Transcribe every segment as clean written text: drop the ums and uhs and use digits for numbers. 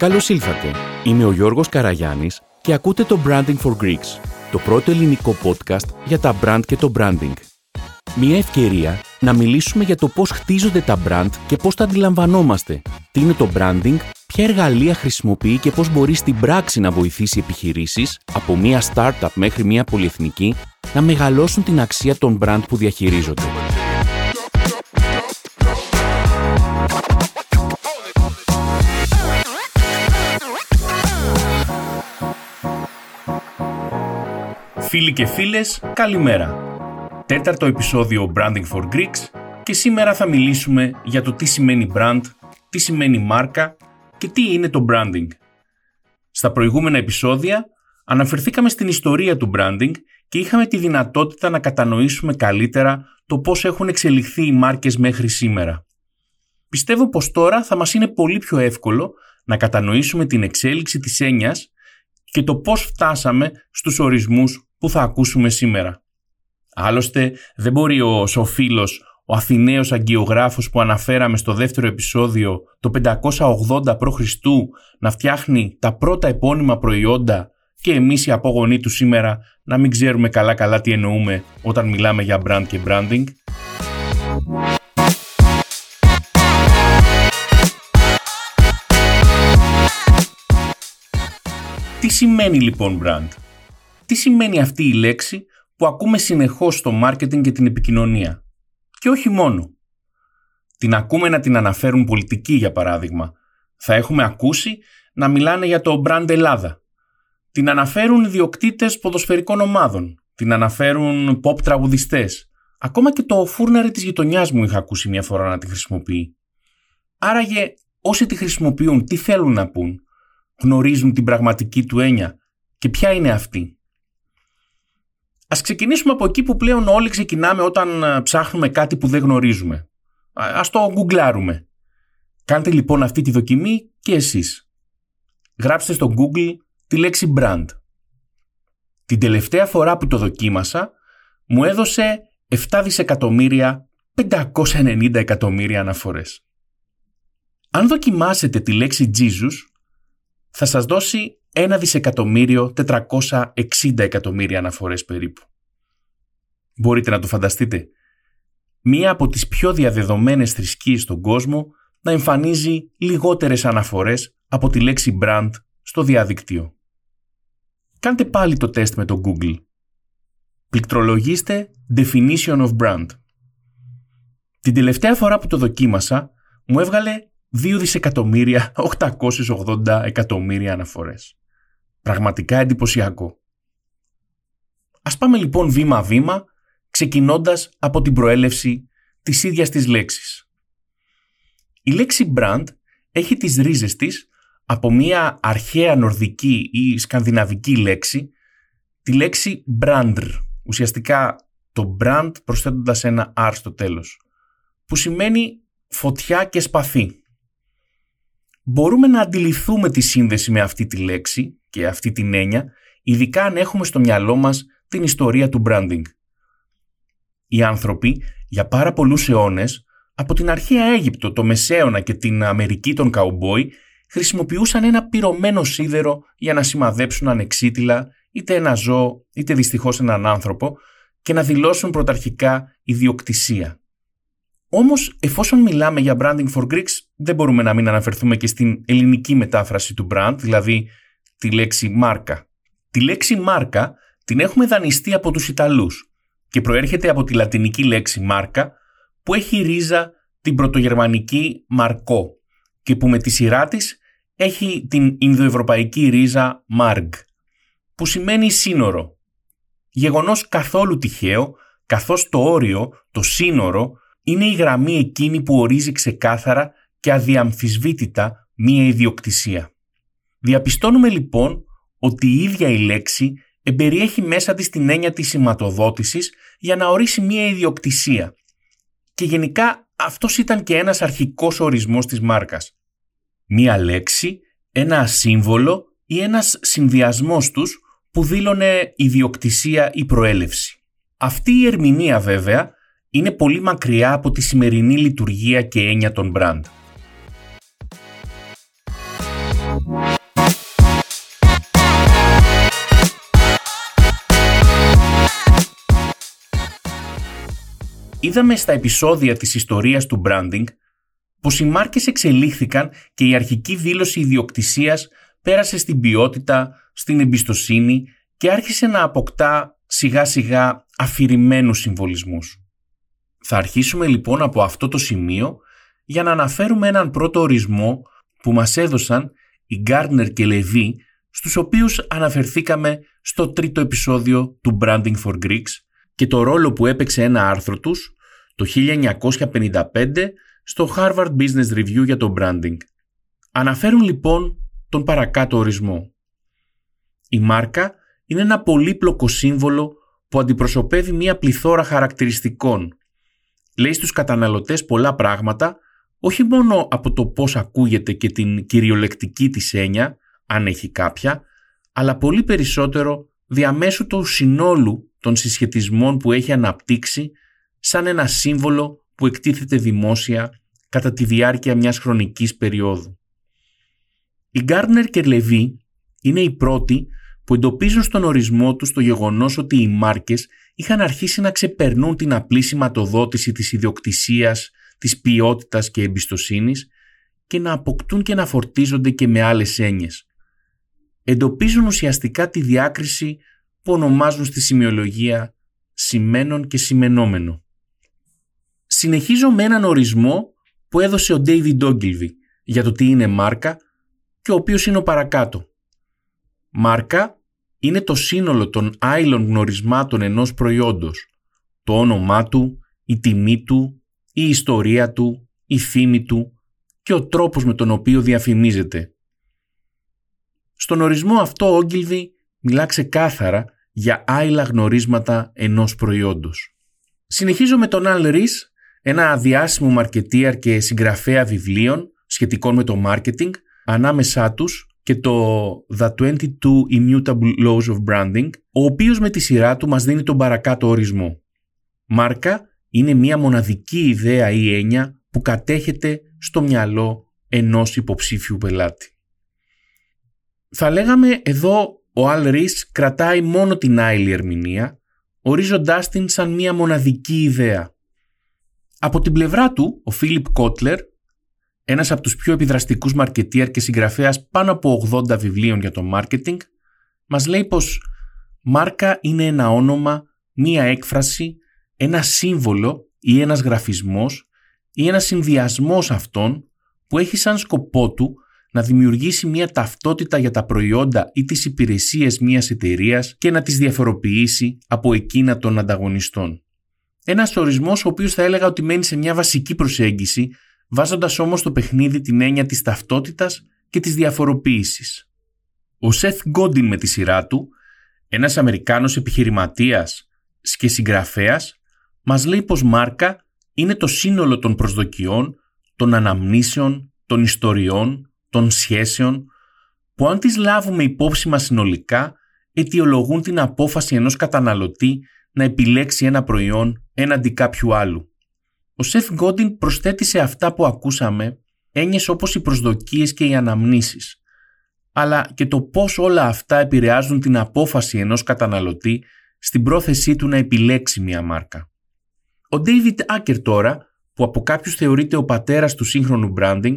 Καλώς ήλθατε. Είμαι ο Γιώργος Καραγιάννης και ακούτε το Branding for Greeks, το πρώτο ελληνικό podcast για τα brand και το branding. Μια ευκαιρία να μιλήσουμε για το πώς χτίζονται τα brand και πώς τα αντιλαμβανόμαστε, τι είναι το branding, ποια εργαλεία χρησιμοποιεί και πώς μπορεί στην πράξη να βοηθήσει επιχειρήσεις, από μια startup μέχρι μια πολυεθνική, να μεγαλώσουν την αξία των brand που διαχειρίζονται. Φίλοι και φίλες, καλημέρα. Τέταρτο επεισόδιο Branding for Greeks και σήμερα θα μιλήσουμε για το τι σημαίνει brand, τι σημαίνει μάρκα και τι είναι το branding. Στα προηγούμενα επεισόδια αναφερθήκαμε στην ιστορία του branding και είχαμε τη δυνατότητα να κατανοήσουμε καλύτερα το πώς έχουν εξελιχθεί οι μάρκες μέχρι σήμερα. Πιστεύω πως τώρα θα μας είναι πολύ πιο εύκολο να κατανοήσουμε την εξέλιξη της έννοιας και το πώς φτάσαμε στους ορισμούς που θα ακούσουμε σήμερα. Άλλωστε, δεν μπορεί ο Σοφίλος, ο Αθηναίος αγκιογράφος που αναφέραμε στο δεύτερο επεισόδιο, το 580 π.Χ. να φτιάχνει τα πρώτα επώνυμα προϊόντα και εμείς οι απόγονοί του σήμερα να μην ξέρουμε καλά τι εννοούμε όταν μιλάμε για brand και branding. Τι σημαίνει λοιπόν brand? Τι σημαίνει αυτή η λέξη που ακούμε συνεχώς στο μάρκετινγκ και την επικοινωνία? Και όχι μόνο. Την ακούμε να την αναφέρουν πολιτικοί, για παράδειγμα. Θα έχουμε ακούσει να μιλάνε για το brand Ελλάδα. Την αναφέρουν ιδιοκτήτες ποδοσφαιρικών ομάδων. Την αναφέρουν pop τραγουδιστές. Ακόμα και το φούρναρι της γειτονιάς μου είχα ακούσει μια φορά να τη χρησιμοποιεί. Άραγε όσοι τη χρησιμοποιούν, τι θέλουν να πούν? Γνωρίζουν την πραγματική του έννοια? Και ποια είναι αυτή? Ας ξεκινήσουμε από εκεί που πλέον όλοι ξεκινάμε όταν ψάχνουμε κάτι που δεν γνωρίζουμε. Ας το γκουγκλάρουμε. Κάντε λοιπόν αυτή τη δοκιμή και εσείς. Γράψτε στο Google τη λέξη brand. Την τελευταία φορά που το δοκίμασα, μου έδωσε 7.590.000.000 αναφορές. Αν δοκιμάσετε τη λέξη Jesus, θα σας δώσει 1.460.000.000 αναφορές περίπου. Μπορείτε να το φανταστείτε. Μία από τις πιο διαδεδομένες θρησκείες στον κόσμο να εμφανίζει λιγότερες αναφορές από τη λέξη brand στο διαδίκτυο. Κάντε πάλι το τεστ με το Google. Πληκτρολογήστε Definition of Brand. Την τελευταία φορά που το δοκίμασα, μου έβγαλε 2.880.000.000 αναφορές. Πραγματικά εντυπωσιακό. Ας πάμε λοιπόν βήμα-βήμα, ξεκινώντας από την προέλευση της ίδιας της λέξης. Η λέξη brand έχει τις ρίζες της από μια αρχαία νορδική ή σκανδιναβική λέξη, τη λέξη brandr, ουσιαστικά το brand προσθέτοντας ένα r στο τέλος, που σημαίνει φωτιά και σπαθί. Μπορούμε να αντιληφθούμε τη σύνδεση με αυτή τη λέξη και αυτή την έννοια, ειδικά αν έχουμε στο μυαλό μας την ιστορία του branding. Οι άνθρωποι για πάρα πολλούς αιώνες, από την αρχαία Αίγυπτο, το Μεσαίωνα και την Αμερική των καουμπόι, χρησιμοποιούσαν ένα πυρωμένο σίδερο για να σημαδέψουν ανεξίτηλα είτε ένα ζώο είτε δυστυχώς έναν άνθρωπο και να δηλώσουν πρωταρχικά ιδιοκτησία. Όμως, εφόσον μιλάμε για Branding for Greeks, δεν μπορούμε να μην αναφερθούμε και στην ελληνική μετάφραση του brand, δηλαδή τη λέξη μάρκα. Τη λέξη μάρκα την έχουμε δανειστεί από τους Ιταλούς και προέρχεται από τη λατινική λέξη μάρκα που έχει ρίζα την πρωτογερμανική μαρκό και που με τη σειρά της έχει την ινδοευρωπαϊκή ρίζα marg που σημαίνει σύνορο. Γεγονός καθόλου τυχαίο, καθώς το όριο, το σύνορο, είναι η γραμμή εκείνη που ορίζει ξεκάθαρα και αδιαμφισβήτητα μία ιδιοκτησία. Διαπιστώνουμε λοιπόν ότι η ίδια η λέξη εμπεριέχει μέσα της την έννοια της σηματοδότησης για να ορίσει μία ιδιοκτησία. Και γενικά αυτός ήταν και ένας αρχικός ορισμός της μάρκας. Μία λέξη, ένα σύμβολο ή ένας συνδυασμός τους που δήλωνε ιδιοκτησία ή προέλευση. Αυτή η ερμηνεία βέβαια είναι πολύ μακριά από τη σημερινή λειτουργία και έννοια των brand. Είδαμε στα επεισόδια της ιστορίας του branding πως οι μάρκες εξελίχθηκαν και η αρχική δήλωση ιδιοκτησίας πέρασε στην ποιότητα, στην εμπιστοσύνη και άρχισε να αποκτά σιγά σιγά αφηρημένους συμβολισμούς. Θα αρχίσουμε λοιπόν από αυτό το σημείο για να αναφέρουμε έναν πρώτο ορισμό που μας έδωσαν οι Gardner και Levy, στους οποίους αναφερθήκαμε στο τρίτο επεισόδιο του Branding for Greeks και το ρόλο που έπαιξε ένα άρθρο τους το 1955 στο Harvard Business Review για το branding. Αναφέρουν λοιπόν τον παρακάτω ορισμό. Η μάρκα είναι ένα πολύπλοκο σύμβολο που αντιπροσωπεύει μία πληθώρα χαρακτηριστικών. Λέει στους καταναλωτές πολλά πράγματα, όχι μόνο από το πώς ακούγεται και την κυριολεκτική της έννοια, αν έχει κάποια, αλλά πολύ περισσότερο διαμέσου του συνόλου των συσχετισμών που έχει αναπτύξει σαν ένα σύμβολο που εκτίθεται δημόσια κατά τη διάρκεια μιας χρονικής περίοδου. Οι Gardner και Levy είναι οι πρώτοι που εντοπίζουν στον ορισμό τους το γεγονός ότι οι μάρκες είχαν αρχίσει να ξεπερνούν την απλή σηματοδότηση της ιδιοκτησίας, της ποιότητας και εμπιστοσύνης και να αποκτούν και να φορτίζονται και με άλλες έννοιες. Εντοπίζουν ουσιαστικά τη διάκριση που ονομάζουν στη σημειολογία σημαίνον και σημαινόμενο. Συνεχίζω με έναν ορισμό που έδωσε ο David Ogilvy για το τι είναι μάρκα και ο οποίος είναι ο παρακάτω. Μάρκα είναι το σύνολο των άειλων γνωρισμάτων ενός προϊόντος, το όνομά του, η τιμή του, η ιστορία του, η φήμη του και ο τρόπος με τον οποίο διαφημίζεται. Στον ορισμό αυτό ο Ogilvy μιλά ξεκάθαρα για άειλα γνωρίσματα ενός προϊόντος. Συνεχίζω με τον Al Ries, ένα αδιάσημο μαρκετίαρ και συγγραφέα βιβλίων σχετικών με το marketing, ανάμεσά τους και το The 22 Immutable Laws of Branding, ο οποίος με τη σειρά του μας δίνει τον παρακάτω ορισμό. Μάρκα είναι μια μοναδική ιδέα ή έννοια που κατέχεται στο μυαλό ενός υποψήφιου πελάτη. Θα λέγαμε εδώ ο Al Ries κρατάει μόνο την άειλη ερμηνεία, ορίζοντάς την σαν μια μοναδική ιδέα. Από την πλευρά του, ο Philip Kotler, ένας από τους πιο επιδραστικούς μαρκετίαρ και συγγραφέας πάνω από 80 βιβλίων για το marketing, μας λέει πως μάρκα είναι ένα όνομα, μία έκφραση, ένα σύμβολο ή ένας γραφισμός ή ένας συνδυασμός αυτών που έχει σαν σκοπό του να δημιουργήσει μία ταυτότητα για τα προϊόντα ή τις υπηρεσίες μιας εταιρείας και να τις διαφοροποιήσει από εκείνα των ανταγωνιστών. Ένας ορισμός ο οποίος θα έλεγα ότι μένει σε μια βασική προσέγγιση, βάζοντας όμως στο παιχνίδι την έννοια της ταυτότητας και της διαφοροποίησης. Ο Seth Godin με τη σειρά του, ένας Αμερικάνος επιχειρηματίας και συγγραφέας, μας λέει πως μάρκα είναι το σύνολο των προσδοκιών, των αναμνήσεων, των ιστοριών, των σχέσεων, που αν τις λάβουμε υπόψη μας συνολικά, αιτιολογούν την απόφαση ενός καταναλωτή να επιλέξει ένα προϊόν έναντι κάποιου άλλου. Ο Σεφ Γκόντιν προσθέτει σε αυτά που ακούσαμε έννοιες όπως οι προσδοκίες και οι αναμνήσεις, αλλά και το πώς όλα αυτά επηρεάζουν την απόφαση ενός καταναλωτή στην πρόθεσή του να επιλέξει μια μάρκα. Ο David Aaker τώρα, που από κάποιους θεωρείται ο πατέρας του σύγχρονου branding,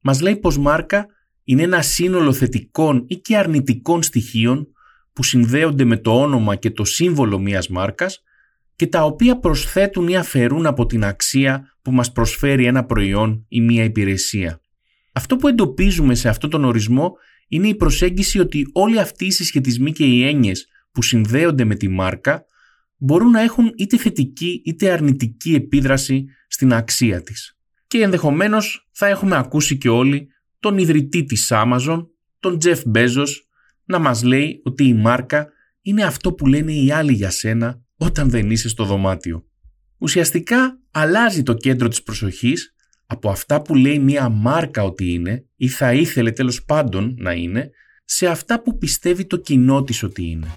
μας λέει πως μάρκα είναι ένα σύνολο θετικών ή και αρνητικών στοιχείων που συνδέονται με το όνομα και το σύμβολο μιας μάρκας και τα οποία προσθέτουν ή αφαιρούν από την αξία που μας προσφέρει ένα προϊόν ή μια υπηρεσία. Αυτό που εντοπίζουμε σε αυτόν τον ορισμό είναι η προσέγγιση ότι όλοι αυτοί οι συσχετισμοί και οι έννοιες που συνδέονται με τη μάρκα μπορούν να έχουν είτε θετική είτε αρνητική επίδραση στην αξία της. Και ενδεχομένως θα έχουμε ακούσει και όλοι τον ιδρυτή της Amazon, τον Jeff Bezos, να μας λέει ότι η μάρκα είναι αυτό που λένε οι άλλοι για σένα όταν δεν είσαι στο δωμάτιο. Ουσιαστικά αλλάζει το κέντρο της προσοχής από αυτά που λέει μια μάρκα ότι είναι ή θα ήθελε τέλος πάντων να είναι, σε αυτά που πιστεύει το κοινό της ότι είναι.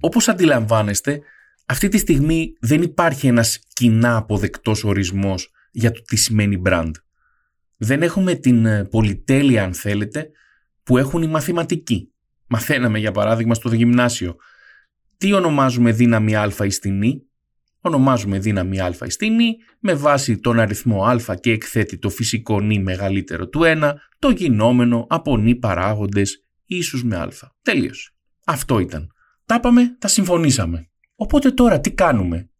Όπως αντιλαμβάνεστε, αυτή τη στιγμή δεν υπάρχει ένας κοινά αποδεκτός ορισμός για το τι σημαίνει brand. Δεν έχουμε την πολυτέλεια, αν θέλετε, που έχουν οι μαθηματικοί. Μαθαίναμε, για παράδειγμα, στο γυμνάσιο. Τι ονομάζουμε δύναμη α εις την η? Ονομάζουμε δύναμη α εις την η με βάση τον αριθμό α και εκθέτει το φυσικό νη μεγαλύτερο του 1, το γινόμενο από νη παράγοντες ίσους με α. Τελείως. Αυτό ήταν. Τα είπαμε, τα συμφωνήσαμε. Οπότε τώρα τι κάνουμε?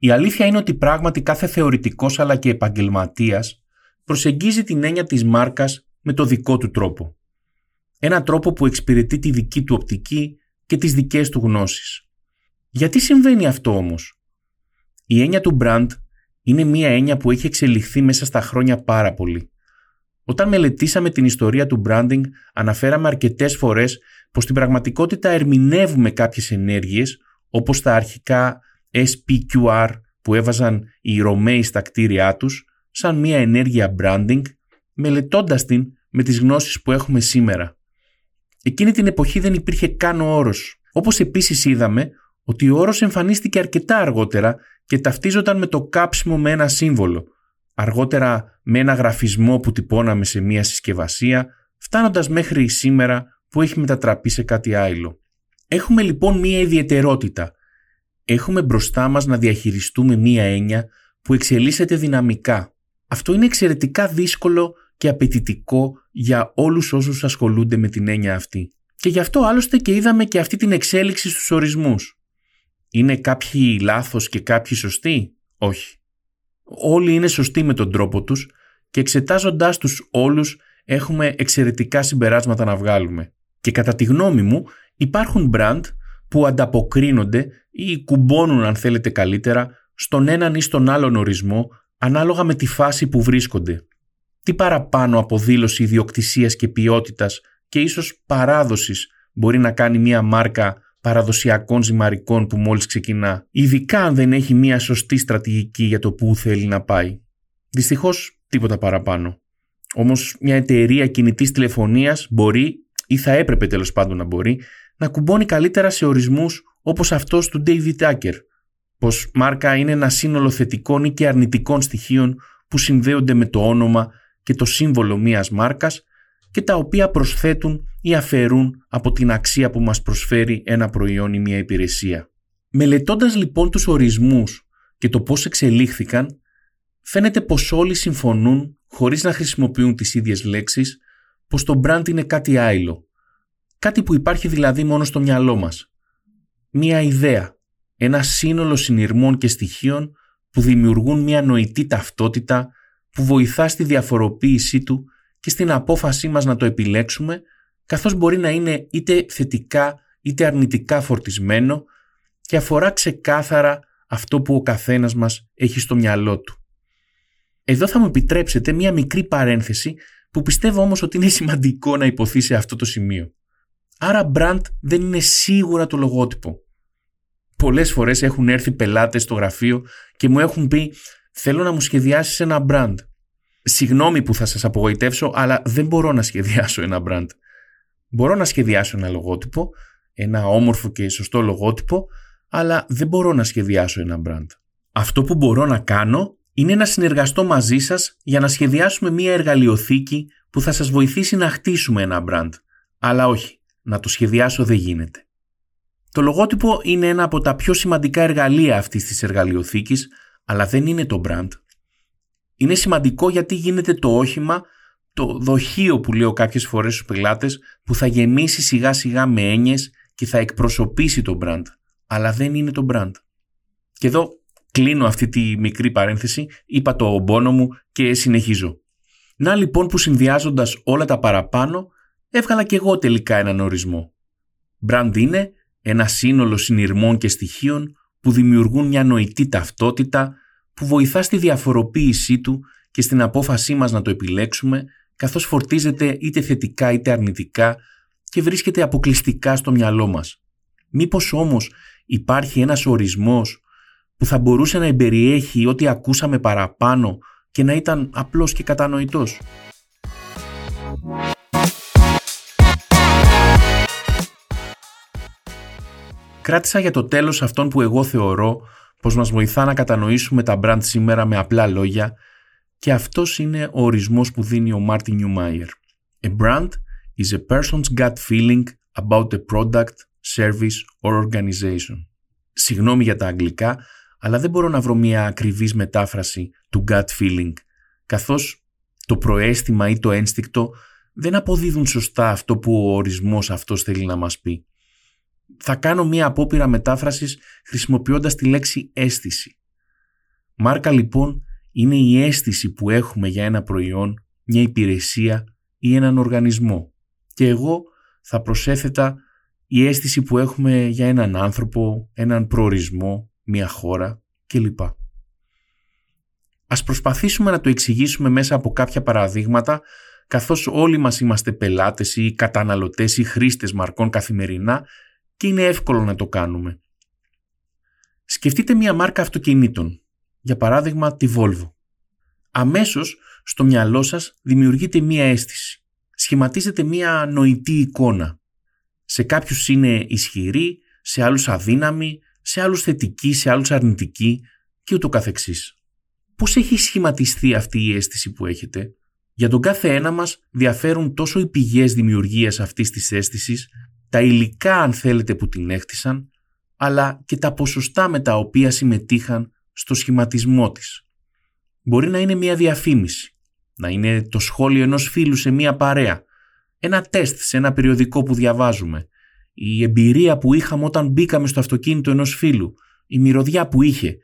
Η αλήθεια είναι ότι πράγματι κάθε θεωρητικός αλλά και επαγγελματίας προσεγγίζει την έννοια της μάρκας με το δικό του τρόπο. Ένα τρόπο που εξυπηρετεί τη δική του οπτική και τις δικές του γνώσεις. Γιατί συμβαίνει αυτό όμως? Η έννοια του brand είναι μια έννοια που έχει εξελιχθεί μέσα στα χρόνια πάρα πολύ. Όταν μελετήσαμε την ιστορία του branding, αναφέραμε αρκετές φορές πως στην πραγματικότητα ερμηνεύουμε κάποιες ενέργειες, όπως τα αρχικά SPQR που έβαζαν οι Ρωμαίοι στα κτίρια τους, σαν μια ενέργεια branding, μελετώντας την με τις γνώσεις που έχουμε σήμερα. Εκείνη την εποχή δεν υπήρχε καν ο όρος. Όπως επίσης είδαμε ότι ο όρος εμφανίστηκε αρκετά αργότερα και ταυτίζονταν με το κάψιμο με ένα σύμβολο. Αργότερα με ένα γραφισμό που τυπώναμε σε μια συσκευασία, φτάνοντας μέχρι σήμερα που έχει μετατραπεί σε κάτι άλλο. Έχουμε λοιπόν μια ιδιαιτερότητα. Έχουμε μπροστά μας να διαχειριστούμε μια έννοια που εξελίσσεται δυναμικά. Αυτό είναι εξαιρετικά δύσκολο και απαιτητικό για όλους όσους ασχολούνται με την έννοια αυτή. Και γι' αυτό άλλωστε και είδαμε και αυτή την εξέλιξη στους ορισμούς. Είναι κάποιοι λάθος και κάποιοι σωστοί? Όχι. Όλοι είναι σωστοί με τον τρόπο τους και εξετάζοντάς τους όλους έχουμε εξαιρετικά συμπεράσματα να βγάλουμε. Και κατά τη γνώμη μου υπάρχουν brand που ανταποκρίνονται ή κουμπώνουν, αν θέλετε καλύτερα, στον έναν ή στον άλλον ορισμό ανάλογα με τη φάση που βρίσκονται. Τι παραπάνω από δήλωση ιδιοκτησίας και ποιότητας και ίσως παράδοσης μπορεί να κάνει μια μάρκα παραδοσιακών ζυμαρικών που μόλις ξεκινά, ειδικά αν δεν έχει μια σωστή στρατηγική για το που θέλει να πάει? Δυστυχώς τίποτα παραπάνω. Όμως μια εταιρεία κινητής τηλεφωνίας μπορεί, ή θα έπρεπε τέλος πάντων να μπορεί, να κουμπώνει καλύτερα σε ορισμούς όπως αυτός του David Aaker, πως μάρκα είναι ένα σύνολο θετικών ή και αρνητικών στοιχείων που συνδέονται με το όνομα και το σύμβολο μιας μάρκας και τα οποία προσθέτουν ή αφαιρούν από την αξία που μας προσφέρει ένα προϊόν ή μια υπηρεσία. Μελετώντας λοιπόν τους ορισμούς και το πώς εξελίχθηκαν, φαίνεται πως όλοι συμφωνούν, χωρίς να χρησιμοποιούν τις ίδιες λέξεις, πως το brand είναι κάτι άλλο. Κάτι που υπάρχει δηλαδή μόνο στο μυαλό μας. Μια ιδέα, ένα σύνολο συνειρμών και στοιχείων που δημιουργούν μια νοητή ταυτότητα που βοηθά στη διαφοροποίησή του και στην απόφασή μας να το επιλέξουμε, καθώς μπορεί να είναι είτε θετικά είτε αρνητικά φορτισμένο και αφορά ξεκάθαρα αυτό που ο καθένας μας έχει στο μυαλό του. Εδώ θα μου επιτρέψετε μια μικρή παρένθεση που πιστεύω όμως ότι είναι σημαντικό να υποθεί σε αυτό το σημείο. Άρα brand δεν είναι σίγουρα το λογότυπο. Πολλές φορές έχουν έρθει πελάτες στο γραφείο και μου έχουν πει «Θέλω να μου σχεδιάσεις ένα brand». Συγγνώμη που θα σας απογοητεύσω, αλλά δεν μπορώ να σχεδιάσω ένα brand. Μπορώ να σχεδιάσω ένα λογότυπο, ένα όμορφο και σωστό λογότυπο, αλλά δεν μπορώ να σχεδιάσω ένα brand. Αυτό που μπορώ να κάνω είναι να συνεργαστώ μαζί σας για να σχεδιάσουμε μια εργαλειοθήκη που θα σας βοηθήσει να χτίσουμε ένα brand. Αλλά όχι, να το σχεδιάσω δεν γίνεται. Το λογότυπο είναι ένα από τα πιο σημαντικά εργαλεία αυτής της εργαλειοθήκης, αλλά δεν είναι το brand. Είναι σημαντικό γιατί γίνεται το όχημα, το δοχείο που λέω κάποιες φορές στους πελάτες, που θα γεμίσει σιγά σιγά με έννοιες και θα εκπροσωπήσει το brand, αλλά δεν είναι το brand. Και εδώ κλείνω αυτή τη μικρή παρένθεση, είπα το πόνο μου και συνεχίζω. Να λοιπόν που συνδυάζοντας όλα τα παραπάνω, έβγαλα και εγώ τελικά έναν ορισμό. Brand είναι ένα σύνολο συνειρμών και στοιχείων που δημιουργούν μια νοητή ταυτότητα που βοηθά στη διαφοροποίησή του και στην απόφασή μας να το επιλέξουμε, καθώς φορτίζεται είτε θετικά είτε αρνητικά και βρίσκεται αποκλειστικά στο μυαλό μας. Μήπως όμως υπάρχει ένας ορισμός που θα μπορούσε να εμπεριέχει ό,τι ακούσαμε παραπάνω και να ήταν απλός και κατανοητός? Κράτησα για το τέλος αυτόν που εγώ θεωρώ πως μας βοηθά να κατανοήσουμε τα brand σήμερα με απλά λόγια Και αυτός είναι ο ορισμός που δίνει ο Μάρτιν Νιουμάιερ. A brand is a person's gut feeling about a product, service or organization. Συγγνώμη για τα αγγλικά, αλλά δεν μπορώ να βρω μια ακριβής μετάφραση του gut feeling, καθώς το προαίσθημα ή το ένστικτο δεν αποδίδουν σωστά αυτό που ο ορισμός αυτός θέλει να μας πει. Θα κάνω μια απόπειρα μετάφρασης χρησιμοποιώντας τη λέξη αίσθηση. Μάρκα λοιπόν είναι η αίσθηση που έχουμε για ένα προϊόν, μια υπηρεσία ή έναν οργανισμό. Και εγώ θα προσέθετα η αίσθηση που έχουμε για έναν άνθρωπο, έναν προορισμό, μια χώρα κλπ. Ας προσπαθήσουμε να το εξηγήσουμε μέσα από κάποια παραδείγματα, καθώς όλοι μας είμαστε πελάτες ή καταναλωτές ή χρήστες μαρκών καθημερινά και είναι εύκολο να το κάνουμε. Σκεφτείτε μια μάρκα αυτοκινήτων, για παράδειγμα τη Volvo. Αμέσως στο μυαλό σας δημιουργείται μια αίσθηση, σχηματίζεται μια νοητή εικόνα. Σε κάποιους είναι ισχυρή, σε άλλους αδύναμη, σε άλλους θετική, σε άλλους αρνητική και ούτω καθεξής. Πώς έχει σχηματιστεί αυτή η αίσθηση που έχετε? Για τον κάθε ένα μας διαφέρουν τόσο οι πηγές δημιουργίας αυτής της αίσθησης, τα υλικά αν θέλετε που την έχτισαν, αλλά και τα ποσοστά με τα οποία συμμετείχαν στο σχηματισμό της. Μπορεί να είναι μια διαφήμιση, να είναι το σχόλιο ενός φίλου σε μια παρέα, ένα τεστ σε ένα περιοδικό που διαβάζουμε, η εμπειρία που είχαμε όταν μπήκαμε στο αυτοκίνητο ενός φίλου, η μυρωδιά που είχε,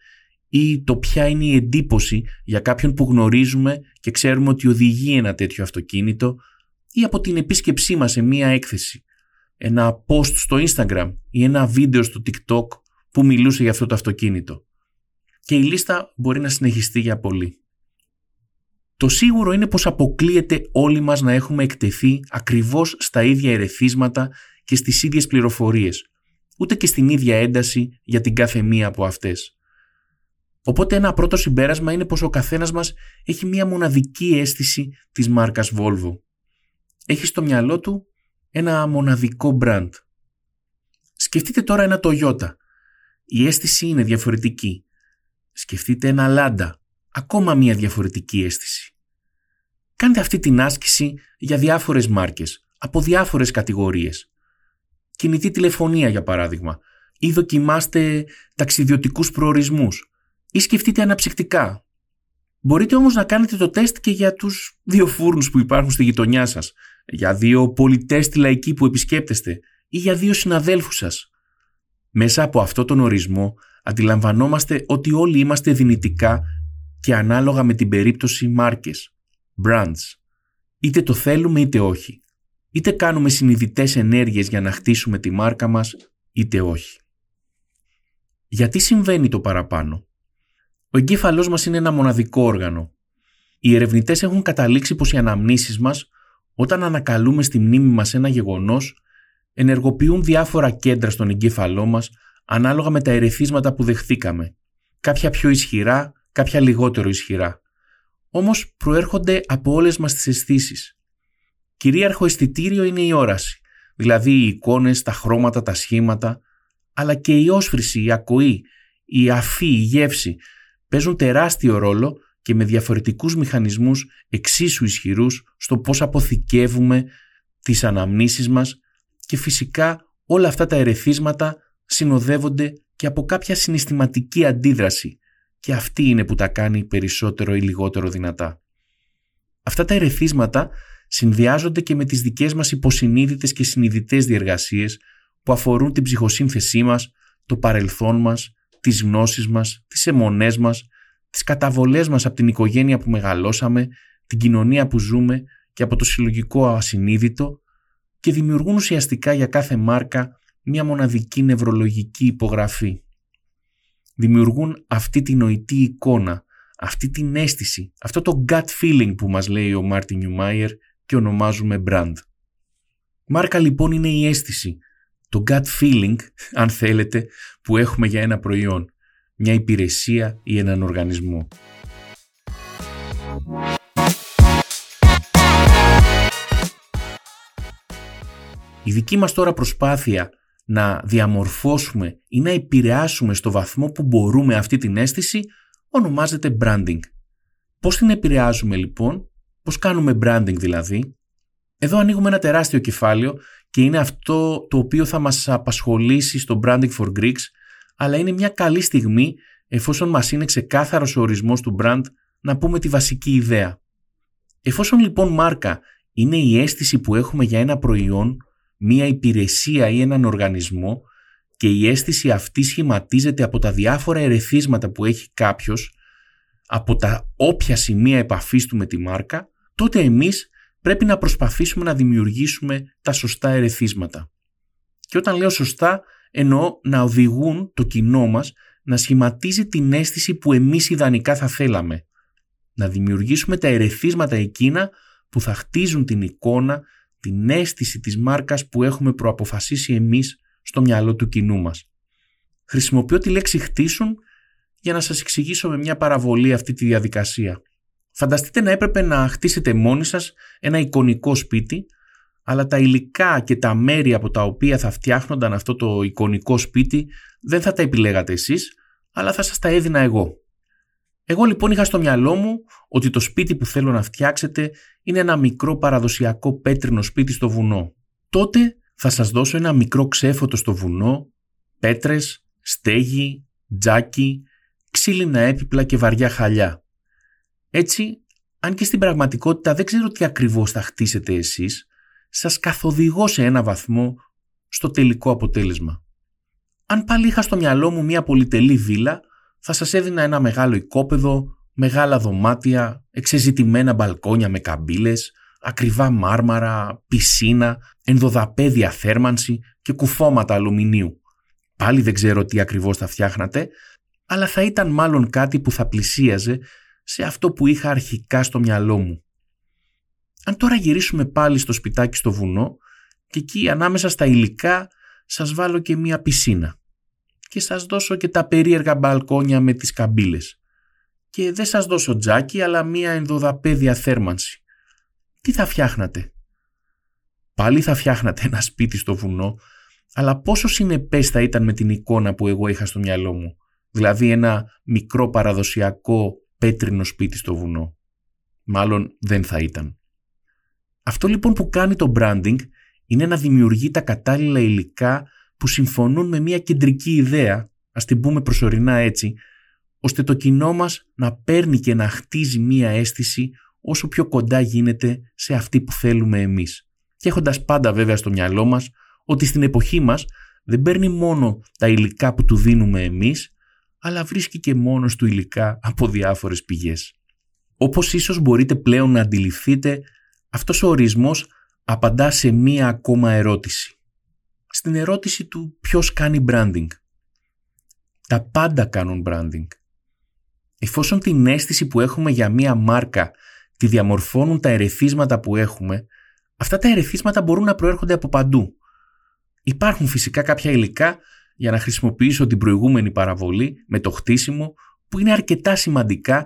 ή το ποια είναι η εντύπωση για κάποιον που γνωρίζουμε και ξέρουμε ότι οδηγεί ένα τέτοιο αυτοκίνητο, ή από την επίσκεψή μας σε μία έκθεση, ένα post στο Instagram ή ένα βίντεο στο TikTok που μιλούσε για αυτό το αυτοκίνητο. Και η λίστα μπορεί να συνεχιστεί για πολύ. Το σίγουρο είναι πως αποκλείεται όλοι μας να έχουμε εκτεθεί ακριβώς στα ίδια ερεθίσματα και στις ίδιες πληροφορίες, ούτε και στην ίδια ένταση για την κάθε μία από αυτές. Οπότε ένα πρώτο συμπέρασμα είναι πως ο καθένας μας έχει μία μοναδική αίσθηση της μάρκας Volvo. Έχει στο μυαλό του ένα μοναδικό brand. Σκεφτείτε τώρα ένα Toyota. Η αίσθηση είναι διαφορετική. Σκεφτείτε ένα Landa. Ακόμα μία διαφορετική αίσθηση. Κάντε αυτή την άσκηση για διάφορες μάρκες, από διάφορες κατηγορίες. Κινητή τηλεφωνία για παράδειγμα. Ή δοκιμάστε ταξιδιωτικούς προορισμούς. Ή σκεφτείτε αναψυκτικά. Μπορείτε όμως να κάνετε το τεστ και για τους 2 φούρνους που υπάρχουν στη γειτονιά σας, για 2 πολιτές στη λαϊκή που επισκέπτεστε ή για 2 συναδέλφους σας. Μέσα από αυτόν τον ορισμό αντιλαμβανόμαστε ότι όλοι είμαστε δυνητικά και ανάλογα με την περίπτωση μάρκες, brands. Είτε το θέλουμε είτε όχι. Είτε κάνουμε συνειδητές ενέργειες για να χτίσουμε τη μάρκα μας, είτε όχι. Γιατί συμβαίνει το παραπάνω? Ο εγκέφαλός μας είναι ένα μοναδικό όργανο. Οι ερευνητές έχουν καταλήξει πως οι αναμνήσεις μας, όταν ανακαλούμε στη μνήμη μας ένα γεγονός, ενεργοποιούν διάφορα κέντρα στον εγκέφαλό μας ανάλογα με τα ερεθίσματα που δεχθήκαμε. Κάποια πιο ισχυρά, κάποια λιγότερο ισχυρά. Όμως προέρχονται από όλες μας τις αισθήσεις. Κυρίαρχο αισθητήριο είναι η όραση, δηλαδή οι εικόνες, τα χρώματα, τα σχήματα, αλλά και η όσφρηση, η ακοή, η αφή, η γεύση, παίζουν τεράστιο ρόλο και με διαφορετικούς μηχανισμούς εξίσου ισχυρούς στο πώς αποθηκεύουμε τις αναμνήσεις μας και φυσικά όλα αυτά τα ερεθίσματα συνοδεύονται και από κάποια συναισθηματική αντίδραση και αυτή είναι που τα κάνει περισσότερο ή λιγότερο δυνατά. Αυτά τα ερεθίσματα συνδυάζονται και με τις δικές μας υποσυνείδητες και συνειδητές διεργασίες που αφορούν την ψυχοσύνθεσή μας, το παρελθόν μας, τις γνώσεις μας, τις αιμονές μας, τις καταβολές μας από την οικογένεια που μεγαλώσαμε, την κοινωνία που ζούμε και από το συλλογικό ασυνείδητο και δημιουργούν ουσιαστικά για κάθε μάρκα μια μοναδική νευρολογική υπογραφή. Δημιουργούν αυτή την νοητή εικόνα, αυτή την αίσθηση, αυτό το gut feeling που μας λέει ο Μάρτιν Νιουμάιερ και ονομάζουμε brand. Μάρκα λοιπόν είναι η αίσθηση, το gut feeling, αν θέλετε, που έχουμε για ένα προϊόν, μια υπηρεσία ή έναν οργανισμό. Η δική μας τώρα προσπάθεια να διαμορφώσουμε ή να επηρεάσουμε στο βαθμό που μπορούμε αυτή την αίσθηση ονομάζεται branding. Πώς την επηρεάζουμε λοιπόν, πώς κάνουμε branding δηλαδή? Εδώ ανοίγουμε ένα τεράστιο κεφάλαιο και είναι αυτό το οποίο θα μας απασχολήσει στο Branding for Greeks, αλλά είναι μια καλή στιγμή, εφόσον μας είναι ξεκάθαρος ο ορισμός του brand, να πούμε τη βασική ιδέα. Εφόσον λοιπόν μάρκα είναι η αίσθηση που έχουμε για ένα προϊόν, μια υπηρεσία ή έναν οργανισμό, και η αίσθηση αυτή σχηματίζεται από τα διάφορα ερεθίσματα που έχει κάποιος, από τα όποια σημεία επαφής του με τη μάρκα, τότε εμείς πρέπει να προσπαθήσουμε να δημιουργήσουμε τα σωστά ερεθίσματα. Και όταν λέω σωστά, εννοώ να οδηγούν το κοινό μας να σχηματίζει την αίσθηση που εμείς ιδανικά θα θέλαμε. Να δημιουργήσουμε τα ερεθίσματα εκείνα που θα χτίζουν την εικόνα, την αίσθηση της μάρκας που έχουμε προαποφασίσει εμείς στο μυαλό του κοινού μας. Χρησιμοποιώ τη λέξη χτίσουν για να σας εξηγήσω με μια παραβολή αυτή τη διαδικασία. Φανταστείτε να έπρεπε να χτίσετε μόνοι σας ένα εικονικό σπίτι, αλλά τα υλικά και τα μέρη από τα οποία θα φτιάχνονταν αυτό το εικονικό σπίτι δεν θα τα επιλέγατε εσείς, αλλά θα σας τα έδινα εγώ. Εγώ λοιπόν είχα στο μυαλό μου ότι το σπίτι που θέλω να φτιάξετε είναι ένα μικρό παραδοσιακό πέτρινο σπίτι στο βουνό. Τότε θα σας δώσω ένα μικρό ξέφωτο στο βουνό, πέτρες, στέγη, τζάκι, ξύλινα έπιπλα και βαριά χαλιά. Έτσι, αν και στην πραγματικότητα δεν ξέρω τι ακριβώς θα χτίσετε εσείς, σας καθοδηγώ σε ένα βαθμό στο τελικό αποτέλεσμα. Αν πάλι είχα στο μυαλό μου μια πολυτελή βίλα, θα σας έδινα ένα μεγάλο οικόπεδο, μεγάλα δωμάτια, εξεζητημένα μπαλκόνια με καμπύλες, ακριβά μάρμαρα, πισίνα, ενδοδαπέδια θέρμανση και κουφώματα αλουμινίου. Πάλι δεν ξέρω τι ακριβώς θα φτιάχνατε, αλλά θα ήταν μάλλον κάτι που θα πλησίαζε σε αυτό που είχα αρχικά στο μυαλό μου. Αν τώρα γυρίσουμε πάλι στο σπιτάκι στο βουνό και εκεί ανάμεσα στα υλικά σας βάλω και μία πισίνα και σας δώσω και τα περίεργα μπαλκόνια με τις καμπύλες και δεν σας δώσω τζάκι αλλά μία ενδοδαπέδια θέρμανση, τι θα φτιάχνατε? Πάλι θα φτιάχνατε ένα σπίτι στο βουνό, αλλά πόσο συνεπές θα ήταν με την εικόνα που εγώ είχα στο μυαλό μου, δηλαδή ένα μικρό παραδοσιακό πέτρινο σπίτι στο βουνό? Μάλλον δεν θα ήταν. Αυτό λοιπόν που κάνει το branding είναι να δημιουργεί τα κατάλληλα υλικά που συμφωνούν με μια κεντρική ιδέα, ας την πούμε προσωρινά έτσι, ώστε το κοινό μας να παίρνει και να χτίζει μια αίσθηση όσο πιο κοντά γίνεται σε αυτή που θέλουμε εμείς. Και έχοντας πάντα βέβαια στο μυαλό μας ότι στην εποχή μας δεν παίρνει μόνο τα υλικά που του δίνουμε εμείς, αλλά βρίσκει και μόνος του υλικά από διάφορες πηγές. Όπως ίσως μπορείτε πλέον να αντιληφθείτε, αυτός ο ορισμός απαντά σε μία ακόμα ερώτηση. Στην ερώτηση του ποιος κάνει branding. Τα πάντα κάνουν branding. Εφόσον την αίσθηση που έχουμε για μία μάρκα τη διαμορφώνουν τα ερεθίσματα που έχουμε, αυτά τα ερεθίσματα μπορούν να προέρχονται από παντού. Υπάρχουν φυσικά κάποια υλικά, για να χρησιμοποιήσω την προηγούμενη παραβολή με το χτίσιμο, που είναι αρκετά σημαντικά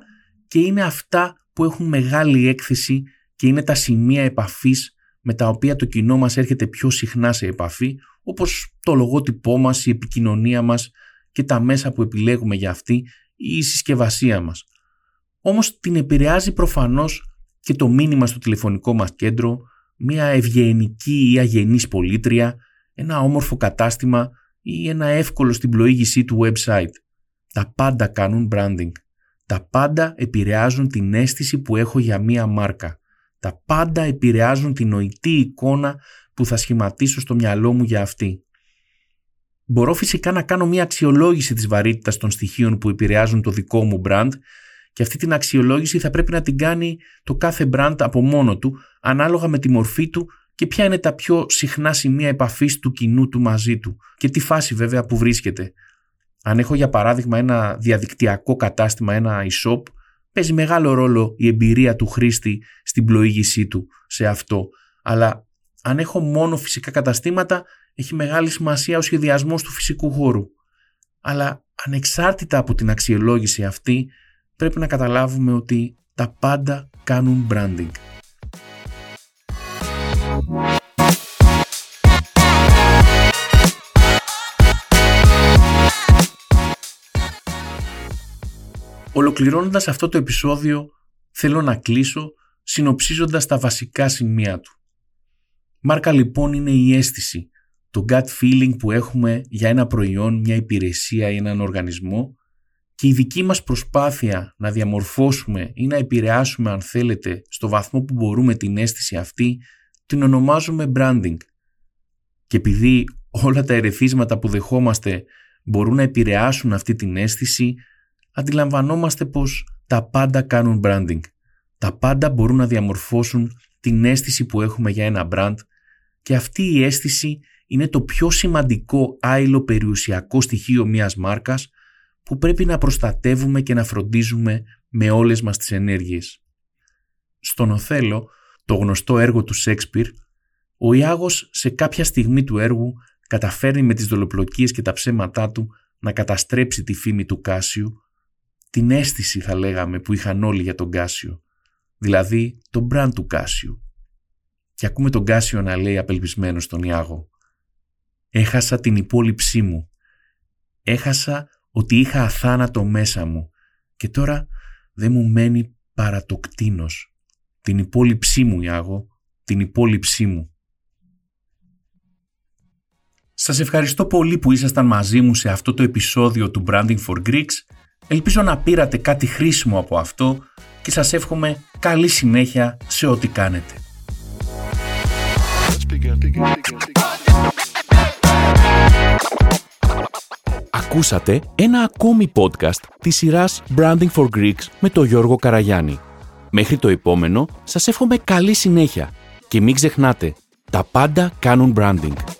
και είναι αυτά που έχουν μεγάλη έκθεση και είναι τα σημεία επαφής με τα οποία το κοινό μας έρχεται πιο συχνά σε επαφή, όπως το λογότυπό μας, η επικοινωνία μας και τα μέσα που επιλέγουμε για αυτή ή η συσκευασία μας. Όμως την επηρεάζει προφανώς και το μήνυμα στο τηλεφωνικό μας κέντρο, μια ευγενική ή αγενής πολίτρια, ένα όμορφο κατάστημα ή ένα εύκολο στην πλοήγησή του website. Τα πάντα κάνουν branding. Τα πάντα επηρεάζουν την αίσθηση που έχω για μία μάρκα. Τα πάντα επηρεάζουν την νοητή εικόνα που θα σχηματίσω στο μυαλό μου για αυτή. Μπορώ φυσικά να κάνω μία αξιολόγηση της βαρύτητας των στοιχείων που επηρεάζουν το δικό μου brand και αυτή την αξιολόγηση θα πρέπει να την κάνει το κάθε brand από μόνο του, ανάλογα με τη μορφή του και ποια είναι τα πιο συχνά σημεία επαφής του κοινού του μαζί του και τη φάση βέβαια που βρίσκεται. Αν έχω για παράδειγμα ένα διαδικτυακό κατάστημα, ένα e-shop, παίζει μεγάλο ρόλο η εμπειρία του χρήστη στην πλοήγησή του σε αυτό. Αλλά αν έχω μόνο φυσικά καταστήματα, έχει μεγάλη σημασία ο σχεδιασμός του φυσικού χώρου. Αλλά ανεξάρτητα από την αξιολόγηση αυτή, πρέπει να καταλάβουμε ότι τα πάντα κάνουν branding. Ολοκληρώνοντας αυτό το επεισόδιο, θέλω να κλείσω συνοψίζοντας τα βασικά σημεία του. Μάρκα λοιπόν είναι η αίσθηση, το gut feeling που έχουμε για ένα προϊόν, μια υπηρεσία ή έναν οργανισμό, και η δική μας προσπάθεια να διαμορφώσουμε ή να επηρεάσουμε, αν θέλετε, στο βαθμό που μπορούμε την αίσθηση αυτή, την ονομάζουμε branding. Και επειδή όλα τα ερεθίσματα που δεχόμαστε μπορούν να επηρεάσουν αυτή την αίσθηση, αντιλαμβανόμαστε πως τα πάντα κάνουν branding. Τα πάντα μπορούν να διαμορφώσουν την αίσθηση που έχουμε για ένα brand, και αυτή η αίσθηση είναι το πιο σημαντικό άειλο περιουσιακό στοιχείο μιας μάρκας που πρέπει να προστατεύουμε και να φροντίζουμε με όλες μας τις ενέργειες. Στον Οθέλο, το γνωστό έργο του Shakespeare, ο Ιάγος σε κάποια στιγμή του έργου καταφέρνει με τις δολοπλοκίες και τα ψέματά του να καταστρέψει τη φήμη του Κάσιου, την αίσθηση θα λέγαμε που είχαν όλοι για τον Κάσιο, δηλαδή τον μπραντ του Κάσιου. Και ακούμε τον Κάσιο να λέει απελπισμένος στον Ιάγο: «Έχασα την υπόλοιψή μου. Έχασα ότι είχα αθάνατο μέσα μου και τώρα δεν μου μένει παρά το κτήνος. Την υπόλοιψή μου, Ιάγο, την υπόλοιψή μου». Σας ευχαριστώ πολύ που ήσασταν μαζί μου σε αυτό το επεισόδιο του Branding for Greeks. Ελπίζω να πήρατε κάτι χρήσιμο από αυτό και σας εύχομαι καλή συνέχεια σε ό,τι κάνετε. Ακούσατε ένα ακόμη podcast της σειράς Branding for Greeks με τον Γιώργο Καραγιάννη. Μέχρι το επόμενο, σας εύχομαι καλή συνέχεια και μην ξεχνάτε, τα πάντα κάνουν branding.